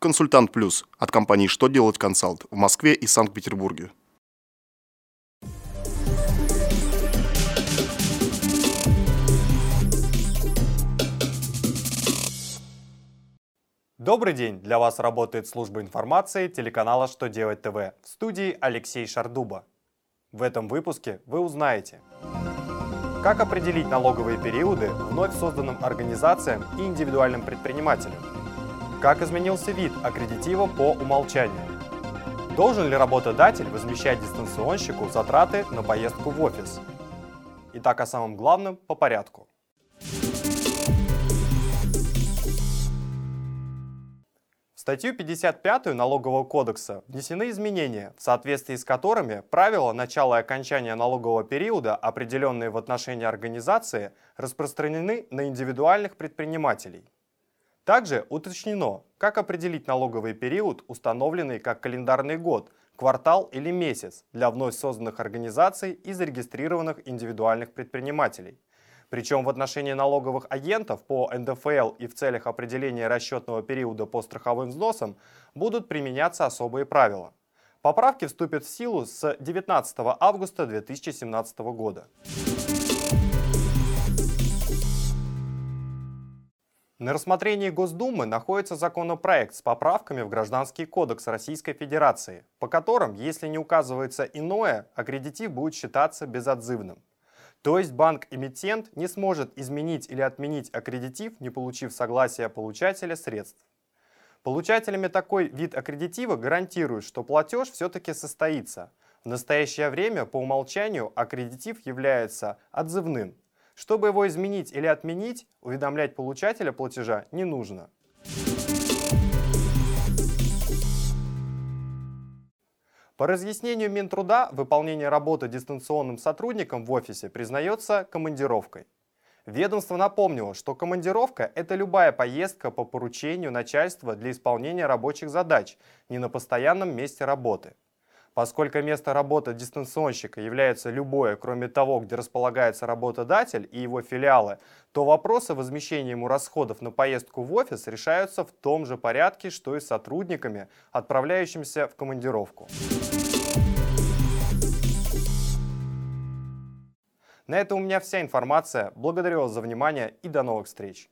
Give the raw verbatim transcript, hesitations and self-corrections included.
«Консультант Плюс» от компании «Что делать консалт» в Москве и Санкт-Петербурге. Добрый день! Для вас работает служба информации телеканала «Что делать ТВ», в студии Алексей Шардуба. В этом выпуске вы узнаете: как определить налоговые периоды вновь созданным организациям и индивидуальным предпринимателям? Как изменился вид аккредитива по умолчанию? Должен ли работодатель возмещать дистанционщику затраты на поездку в офис? Итак, о самом главном по порядку. В статью пятьдесят пять Налогового кодекса внесены изменения, в соответствии с которыми правила начала и окончания налогового периода, определенные в отношении организации, распространены на индивидуальных предпринимателей. Также уточнено, как определить налоговый период, установленный как календарный год, квартал или месяц для вновь созданных организаций и зарегистрированных индивидуальных предпринимателей. Причем в отношении налоговых агентов по эн дэ эф эл и в целях определения расчетного периода по страховым взносам будут применяться особые правила. Поправки вступят в силу с девятнадцатого августа две тысячи семнадцатого года. На рассмотрении Госдумы находится законопроект с поправками в Гражданский кодекс Российской Федерации, по которым, если не указывается иное, аккредитив будет считаться безотзывным. То есть банк-эмитент не сможет изменить или отменить аккредитив, не получив согласия получателя средств. Получателями такой вид аккредитива гарантирует, что платеж все-таки состоится. В настоящее время по умолчанию аккредитив является отзывным. Чтобы его изменить или отменить, уведомлять получателя платежа не нужно. По разъяснению Минтруда, выполнение работы дистанционным сотрудником в офисе признается командировкой. Ведомство напомнило, что командировка – это любая поездка по поручению начальства для исполнения рабочих задач, не на постоянном месте работы. Поскольку место работы дистанционщика является любое, кроме того, где располагается работодатель и его филиалы, то вопросы возмещения ему расходов на поездку в офис решаются в том же порядке, что и с сотрудниками, отправляющимися в командировку. На этом у меня вся информация. Благодарю вас за внимание и до новых встреч!